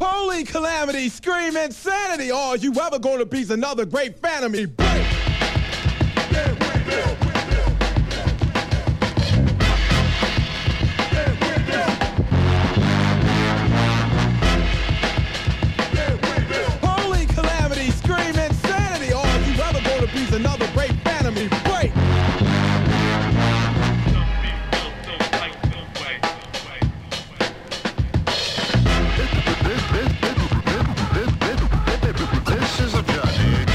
Holy calamity, scream insanity! Are you ever gonna be another great fan of me? Holy calamity, scream insanity! Are you ever gonna be another great fan of me? Break! This is a journey.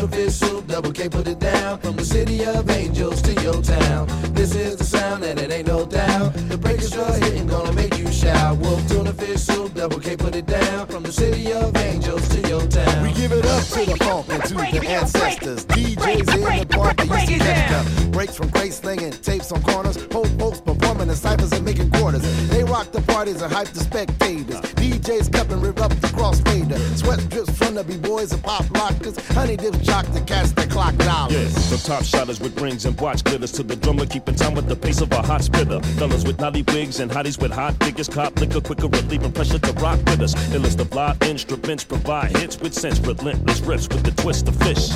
in a fish suit, Double K put it down. From the city of angels to your town, this is the sound and it ain't no doubt. The break is your hitting, gonna make you shout. Wolf tuna fish suit, Double K put it down. From the city of angels to your town. We give it up to the funk and to the ancestors. DJs in the park that you see next up. Breaks from great slinging, tapes on corners. Whole folks performing in ciphers and making quarters. They rock the parties and hype the spectators. DJs cup and rip up the crossfader. Sweat drips from the b-boys and pop rockers. Honey dips jock the cats that clock dollars. Yes, the top shotters with rings and watch glitters. To the drummer keeping time with the pace of a hot spitter. Fellas with naughty wigs and hotties with hot figures. Cop liquor quicker, relieving pressure to rock with us. Illust of live instruments provide hits with sense. Relentless riffs with the twist of fish.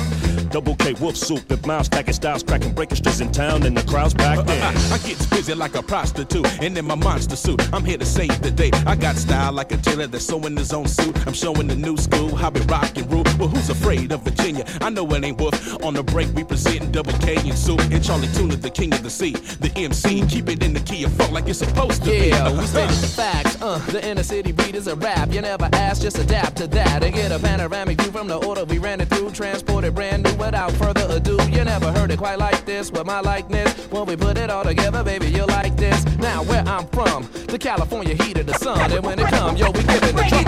Double K wolf soup with miles packing styles. Cracking breaking streets in town and the crowd's back in. I gets busy like a prostitute and in my monster suit. I'm here to save the day. I got style like a tailor that's sewing his own suit. I'm showing the new school how we rock and rule. Well, who's afraid of Virginia? I know it ain't Wolf. On the break, we presenting Double K and Soup and Charlie Tuna, the king of the sea. The MC, keep it in the key of funk like it's supposed to be. Yeah, we stated the facts. The inner city beat is a rap. You never ask, just adapt to that and get a panoramic view from the order we ran it through. Transported brand new without further ado. You never heard it quite like this with my likeness. When we put it all together, baby, you like this. Now where I'm from, the California heat of the sun, and when it come, yo, we give it the trunk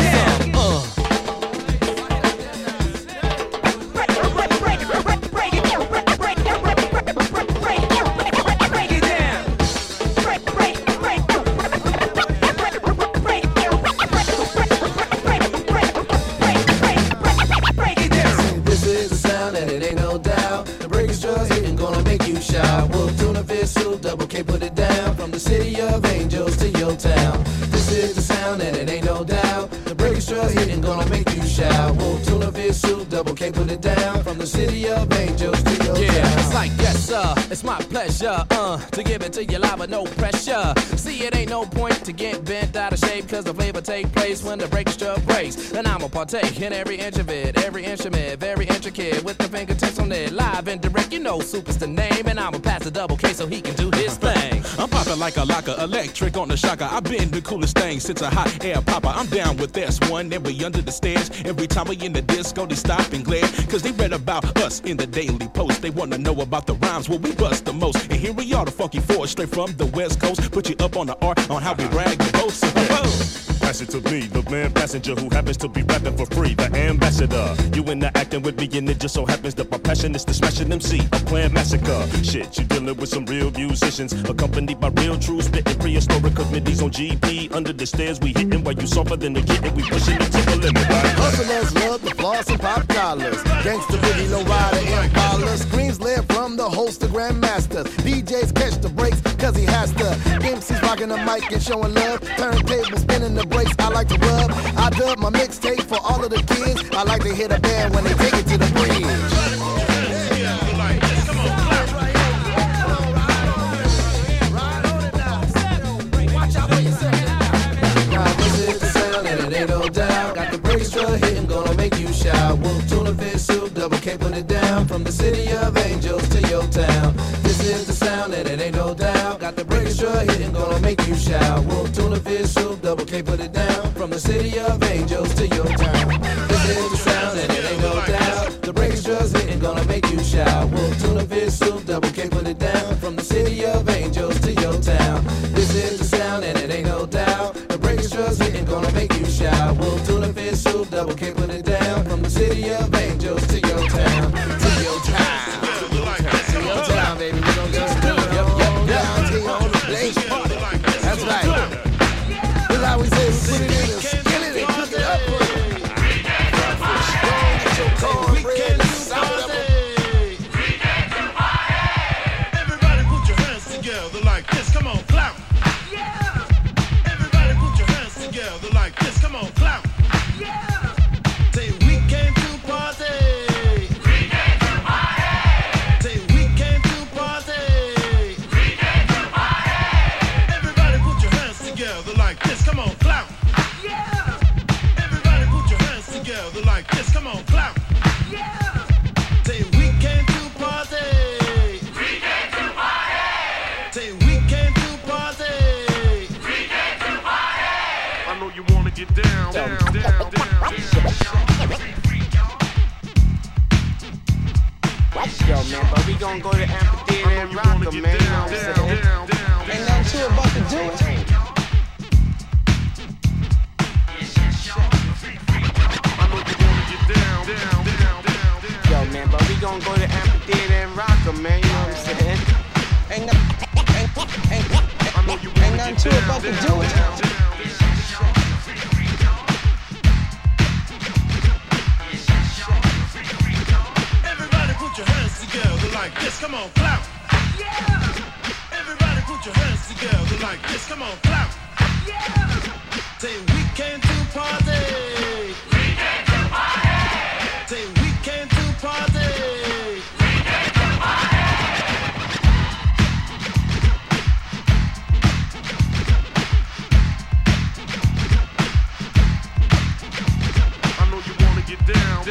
some. It's my pleasure, to give it to you live with no pressure. See, it ain't no point to get bent out of shape, cause the flavor take place when the orchestra breaks. And I'ma partake in every inch of it, every instrument, very intricate, with the fingertips on it, live and direct. You know Super's the name, and I'ma pass the Double K so he can do his thing. I'm popping like a locker, electric on the shocker. I've been the coolest thing since a hot air popper. I'm down with this one, and we under the stairs. Every time we in the disco, they stop and glare, cause they read about us in the Daily Post. They wanna know about the rhymes, well, we bust the most. And here we are, the funky four, straight from the West Coast. Put you up on the art on how we rag the boats. Pass it to me, the man passenger who happens to be rapping for free, the ambassador. You in the acting with me, and it just so happens that my passion is to smash an MC, a planned massacre. Shit, you dealing with some real musicians, accompanied by real true spitting prehistoric committees on GP. Under the stairs, we hitting while you softer than the kitten, we pushing it to the limit. Right? Hustlers love the floss and pop dollars. Gangsta boogie, low rider, Impala. Screams led from the host of grandmasters. DJs catch the breaks, cause he has to. MCs rocking the mic and showing love. Turntable spinning the I like to rub. I dub my mixtape for all of the kids. I like to hit a band when they take it to the bridge. Wolf tuna fish soup, Double K put it down. From the city of angels to your town, this is the sound and it ain't no doubt. Got the breakers sure hitting, gonna make you shout. Wolf tuna fish soup, Double K put it down. From the city of angels to your town, this is the sound and it ain't no doubt. The breakers just hitting, gonna make you shout. Wolf tuna fish soup, Double K put it down. From the city of angels to your town, this is the sound and it ain't no doubt. The breakers just hitting, gonna make you shout. Wolf tuna fish soup, Double K put it down. City of angels to your town, to your town, to your town, to your town, baby. We gon' just do it. Down to your place. That's right. We always say, sit it in and skin it and cook it up. Read that from my head. Get your cornbread. Read that from my head. Everybody put your hands together like this. Come on, clap. Yeah. Everybody put your hands together like this. Come on, clap. Down, down, down, down, down. gonna go to the amphitheater and rock them, man. Ain't nothing too about to do it. Yo, man, but we gonna go to the amphitheater and rock them, man. You know what I'm saying? Ain't nothing too about to do it. Like this, come on, clap. Yeah. Everybody put your hands together like this, come on, clap. Yeah. Say we came to party. We came to party. Say we came to party. We came to party. I know you wanna get down.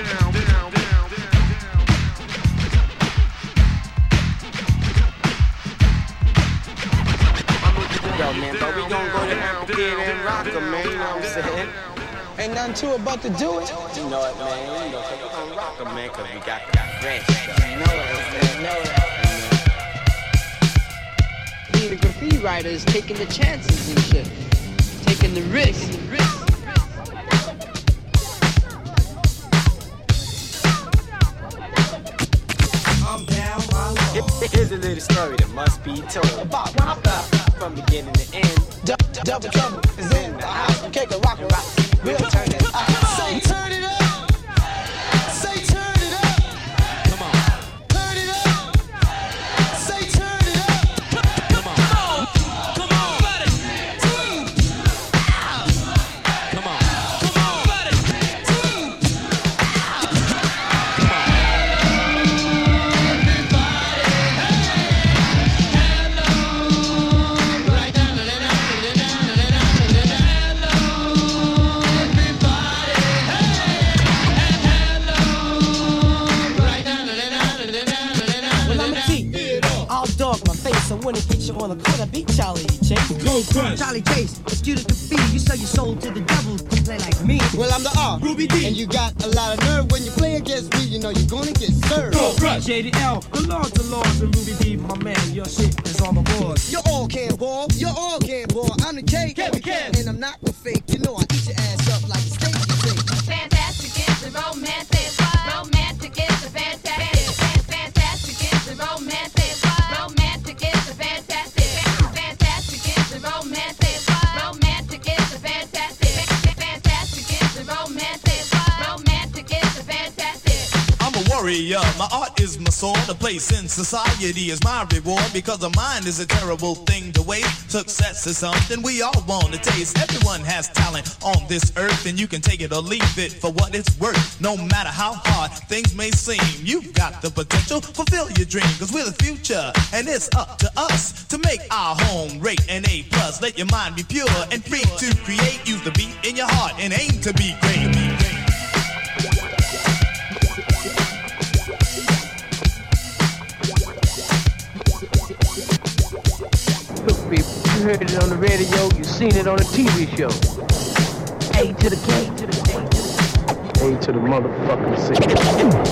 Man, but we gon' go to the amphitheater and rock them, man, you know what I'm saying? Ain't nothing too about to do it. You know it, man, we gon' rock them, man, cause we got rich. You know it, man, Being a graffiti writer is taking the chances and shit. Taking the risks. I'm down, my lord. Here's a little story that must be told. About my love. From beginning to end, double trouble is in the house. Kick a rock and rock, we'll turn it up. Say turn it up, say turn it up. Come on, turn it up, say turn it up. Come on, buddy. Come on, buddy. On the corner, beat Charlie Chase. Gold Crush. Charlie Chase, excuse the fee. You sell your soul to the devil. You play like me. Well, I'm the R, Ruby D. And you got a lot of nerve when you play against me. You know you're gonna get served. Gold Crush. JDL, the Lords, and Ruby D, my man. Your shit is on the board. You all can't ball. I'm the cake, and I'm not the fake. You know I eat your ass up like a steak. Fantastic is the romance. Romantic is the fantastic. Fantastic is the romance. My art is my soul, the place in society is my reward. Because a mind is a terrible thing to waste. Success is something we all want to taste. Everyone has talent on this earth, and you can take it or leave it for what it's worth. No matter how hard things may seem, you've got the potential, fulfill your dream. Because we're the future, and it's up to us to make our home rate an A+. Let your mind be pure and free to create. Use the beat in your heart and aim to be great. You heard it on the radio, you seen it on a TV show. A to the motherfucking C.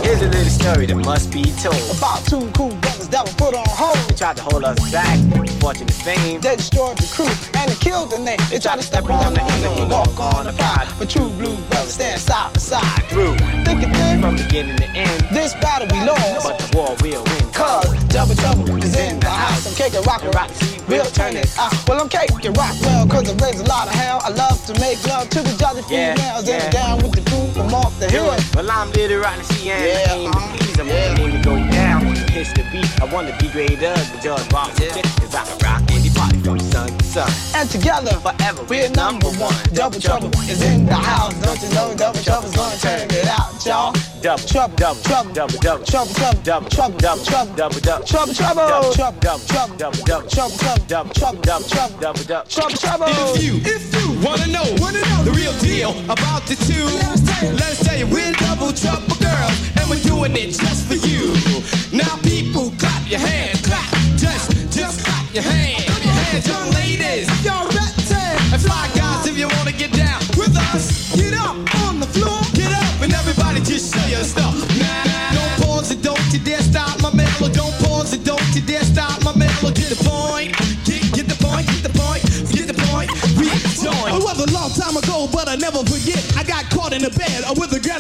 Here's a little story that must be told. About two cool brothers that were put on hold. They tried to hold us back, fortune to fame. They destroyed the crew and they killed the name. They tried to step on the angle and walk on the pride. But true blue brothers stand side by side. Through, thinking then, from beginning to end. This battle we lost, but the war will win. Cause double trouble is in the house. I'm kicking rock and rock. We'll turn it up. Well, I'm kicking rock well, cause I raise a lot of hell. I love to make love to the jolly females. And down with the crew from off the hill. Well, I'm little rotten, she ain't the queen to please. I'm willing to go down. It's the beat. I want to be graders, but George Box is cause I can rock any party from sun to sun. And together, forever, we're number one. Double trouble is in the house. Don't you know double trouble's gonna turn it out, y'all? Double trouble, double trouble. If you wanna know the real deal about the two, let us tell you we're double trouble girls, and we're doing it just for you. Now people, clap your hands, clap, just clap your hands. Clap your hands, young ladies, y'all ready? And fly guys, if you wanna get down with us, get up on the floor, get up, and everybody just show your stuff. Nah, don't pause and don't you dare stop my melody, don't pause. It was a long time ago, but I never forget. I got caught in the bed with a girl.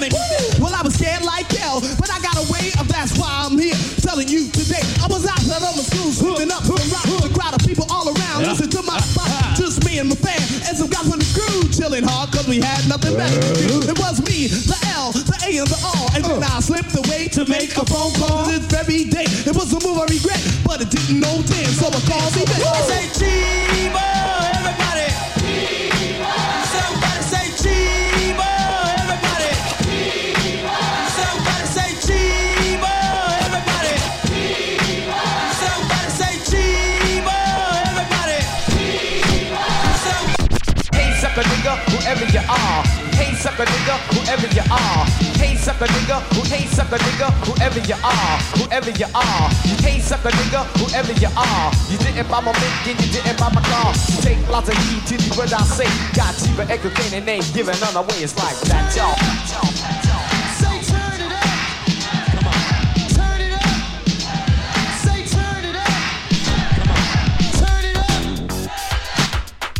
Well, I was scared like hell, but I got away, and that's why I'm here telling you today. I was out at other schools, sleeping up and rocking. The crowd of people all around, listen to my spot. Just me and my fan, and some guys on the crew chilling hard, cause we had nothing better to do. It was me, the L, the A, and the R, and then I slipped away to make a phone call this very day. It was a move I regret, but it didn't know then, so I called me back. I say, G-Bo, everybody. Somebody say G-Bo, everybody. Somebody say G-Bo, everybody. Somebody say G-Bo, everybody. Hey, sucker nigga, whoever you are. Hey, sucker nigga, whoever you are. Hey, sucker nigga, whoever you are. Whoever you are. Hey, sucker nigga, whoever you are. You didn't buy my mic and you didn't buy my car. You take lots of heat to the word I say. Got cheaper echo cane and ain't giving none away. It's like that, y'all. So turn it up. Come on. Turn it up. Say turn it up. Come on. Turn it up.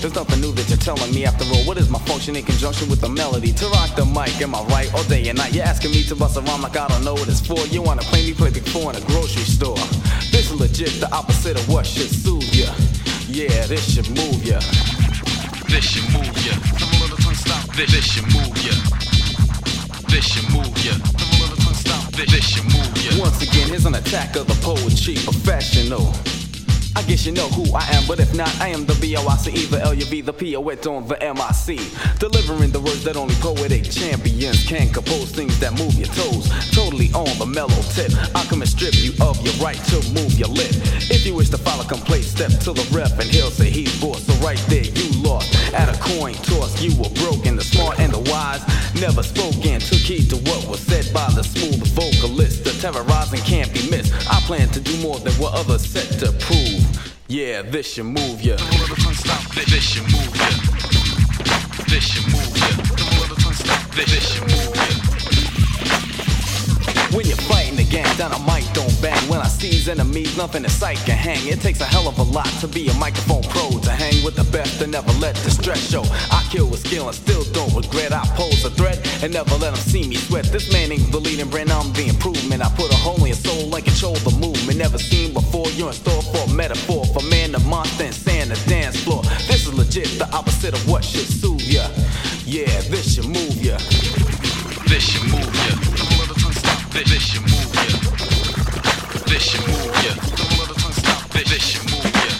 There's nothing new that you're telling me. After all, what is my function in conjunction with the melody? To rock the mic, am I right? All day and night, you're asking me to bust a rhyme like I don't know what it's for. You wanna play me, play Big Four in a grocery store. This is legit, the opposite of what should soothe ya. Yeah, this should move ya. This should move ya. The roll of the tongue stop. This should move ya. This should move ya. The roll of the tongue stop. This should move ya. Once again, here's an attack of the poetry professional. I guess you know who I am, but if not, I am the B-O-I-C-E, the L-U-V, the P-O-It on the M-I-C. Delivering the words that only poetic champions can compose, things that move your toes, totally on the mellow tip. I come and strip you of your right to move your lip. If you wish to file a complaint, step to the ref and he'll say he's bored. So right there you lost, at a coin toss you were broken. The smart and the wise never spoken, took heed to what was said by the smooth vocalist. The terrorizing can't be missed, I plan to do more than what others set to prove. Yeah, this should move ya. This should move ya. This should move ya. This should move ya. When you're fighting the gang, dynamite don't bang. When I seize enemies, nothing in sight can hang. It takes a hell of a lot to be a microphone pro, to hang with the best and never let the stress show. I kill with skill and still don't regret. I pose a threat and never let them see me sweat. This man ain't the leading brand, I'm the improvement. I put a hole in your soul and control the movement. Never seen before, you're in store for a metaphor, for man to monster and sand the dance floor. This is legit, the opposite of what should soothe ya. Yeah, this should move ya. This should move ya. This should move ya. This should move ya. This should move ya. This should move ya.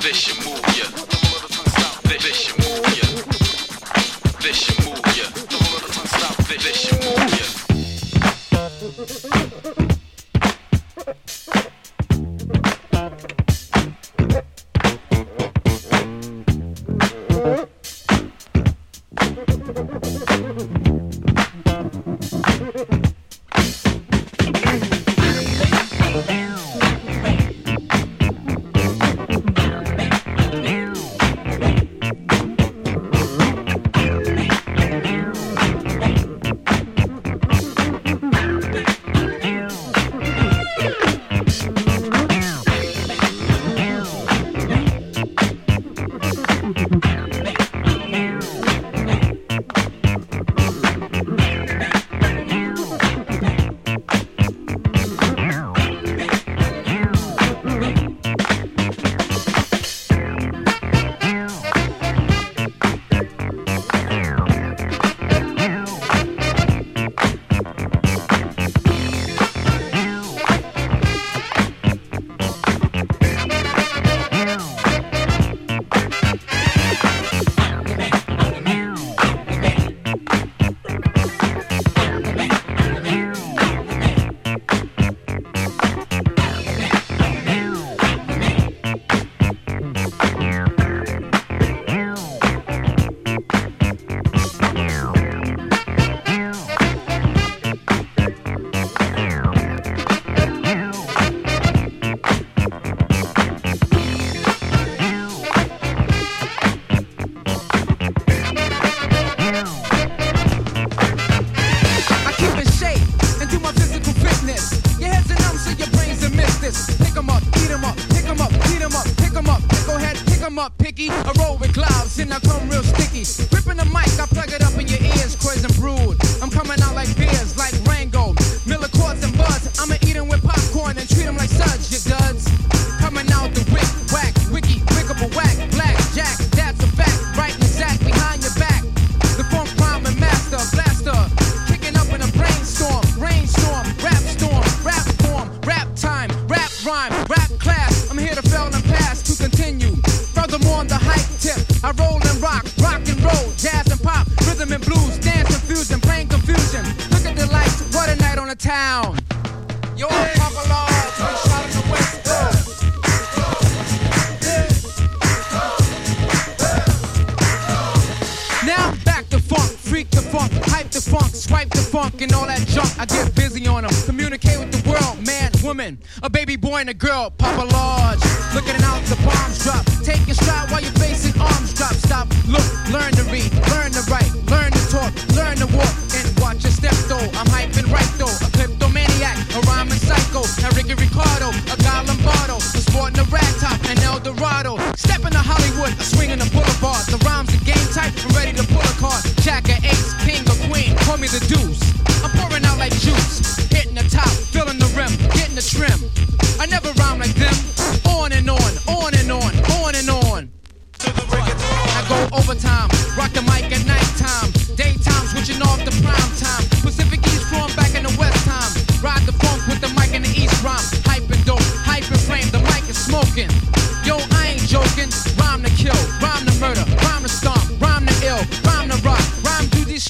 This should move ya. This should move ya. This should move ya. Smoke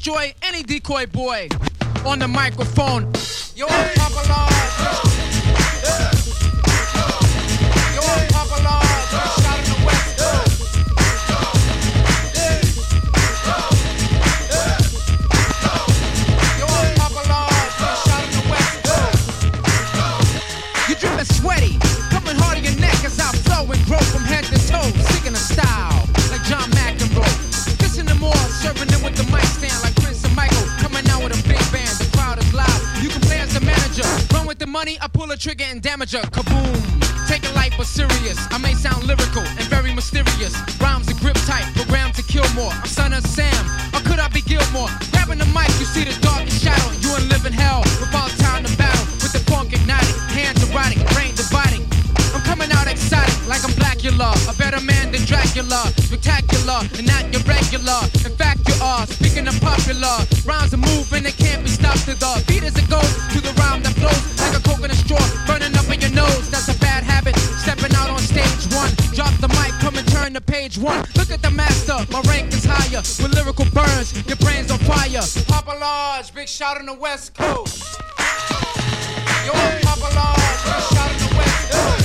Decoy, any decoy boy on the microphone. Yo, hey. Papa Lodge. Yeah. Yo, Papa Lodge. Yeah. Out in the West. Yeah. Yo, Papa Lodge. Yeah. Out in the West. Yeah. You're dripping sweaty, coming hard on your neck as I flow and grow from head to toe, singing a style like John McEnroe. Serving them with the mic stand like Prince and Michael. Coming out with a big band, the crowd is loud. You can play as a manager. Run with the money, I pull a trigger and damage her. Kaboom! Taking life but serious. I may sound lyrical and very mysterious. Rhymes and grip tight, programmed to kill more. I'm Son of Sam, or could I be Gilmore? Grabbing the mic, you see the darkest shadow. You in living hell, without time to battle. With the punk ignited, hands erotic, brain dividing. I'm coming out excited, like I'm Blackula, a better man than Dracula, spectacular, and not your regular, in fact you are, speaking of popular, rhymes are moving, they can't be stopped to the beat as it goes, to the rhyme that flows, like a coconut straw, burning up in your nose, that's a bad habit, stepping out on stage one, drop the mic, come and turn to page one, look at the master, my rank is higher, with lyrical burns, your brain's on fire, Papa Lodge, big shout on the West Coast, yo, Papa Lodge, big shout on the West Coast.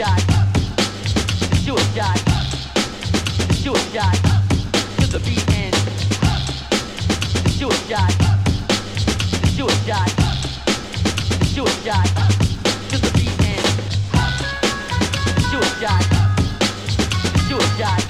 Suicide, to the beat and suicide, to the beat and suicide, to the beat and suicide, to the beat and.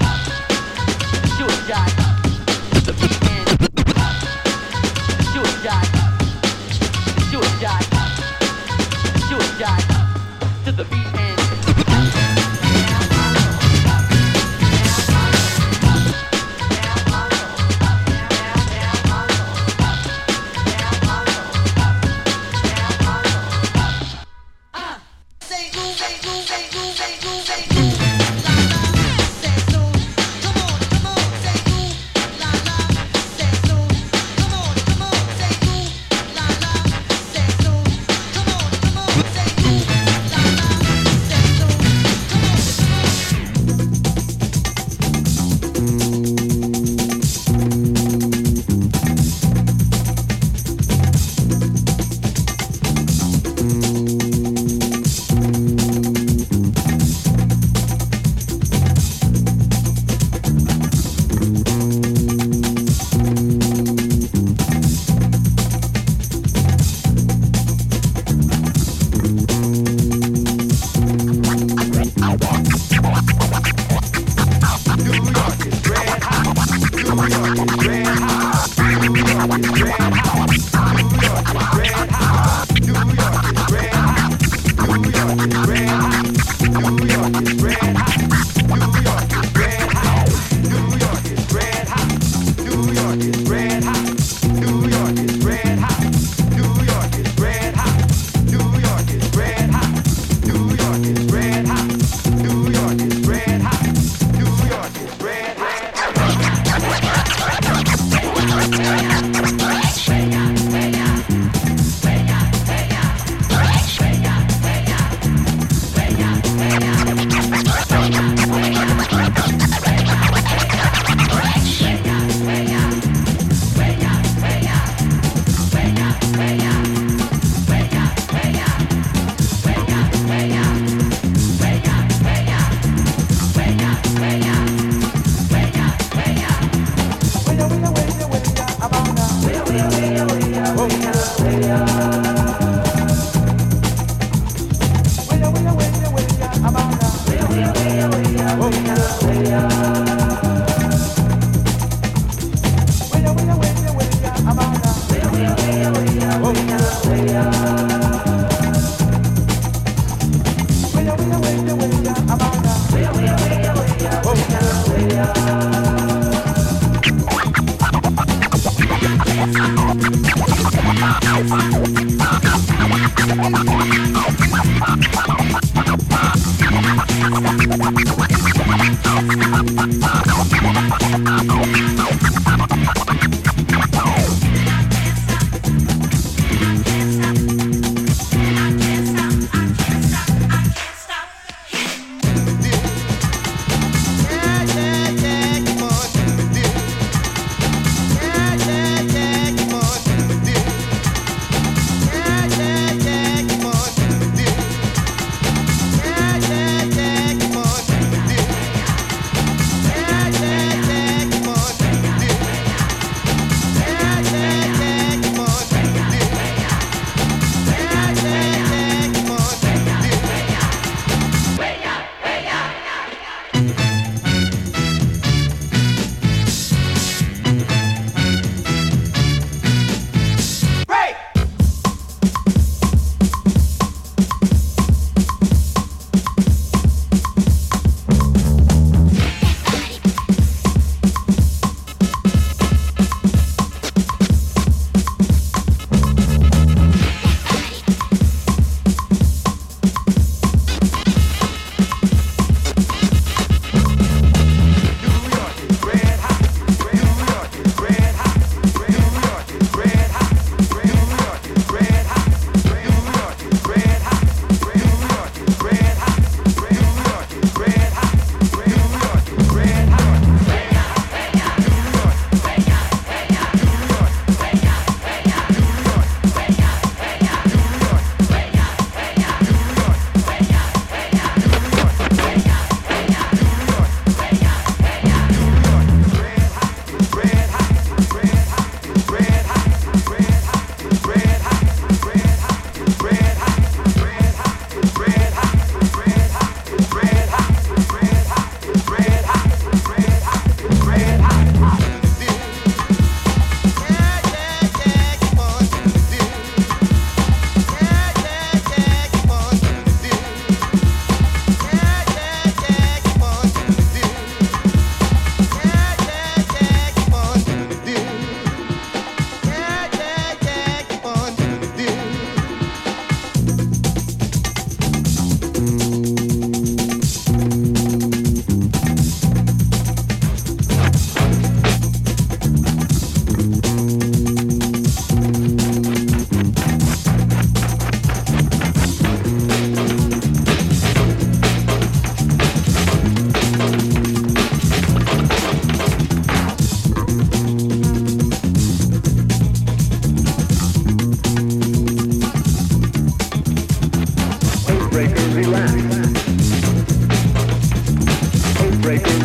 Can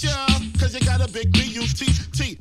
picture, cause you got a big B-U-T-T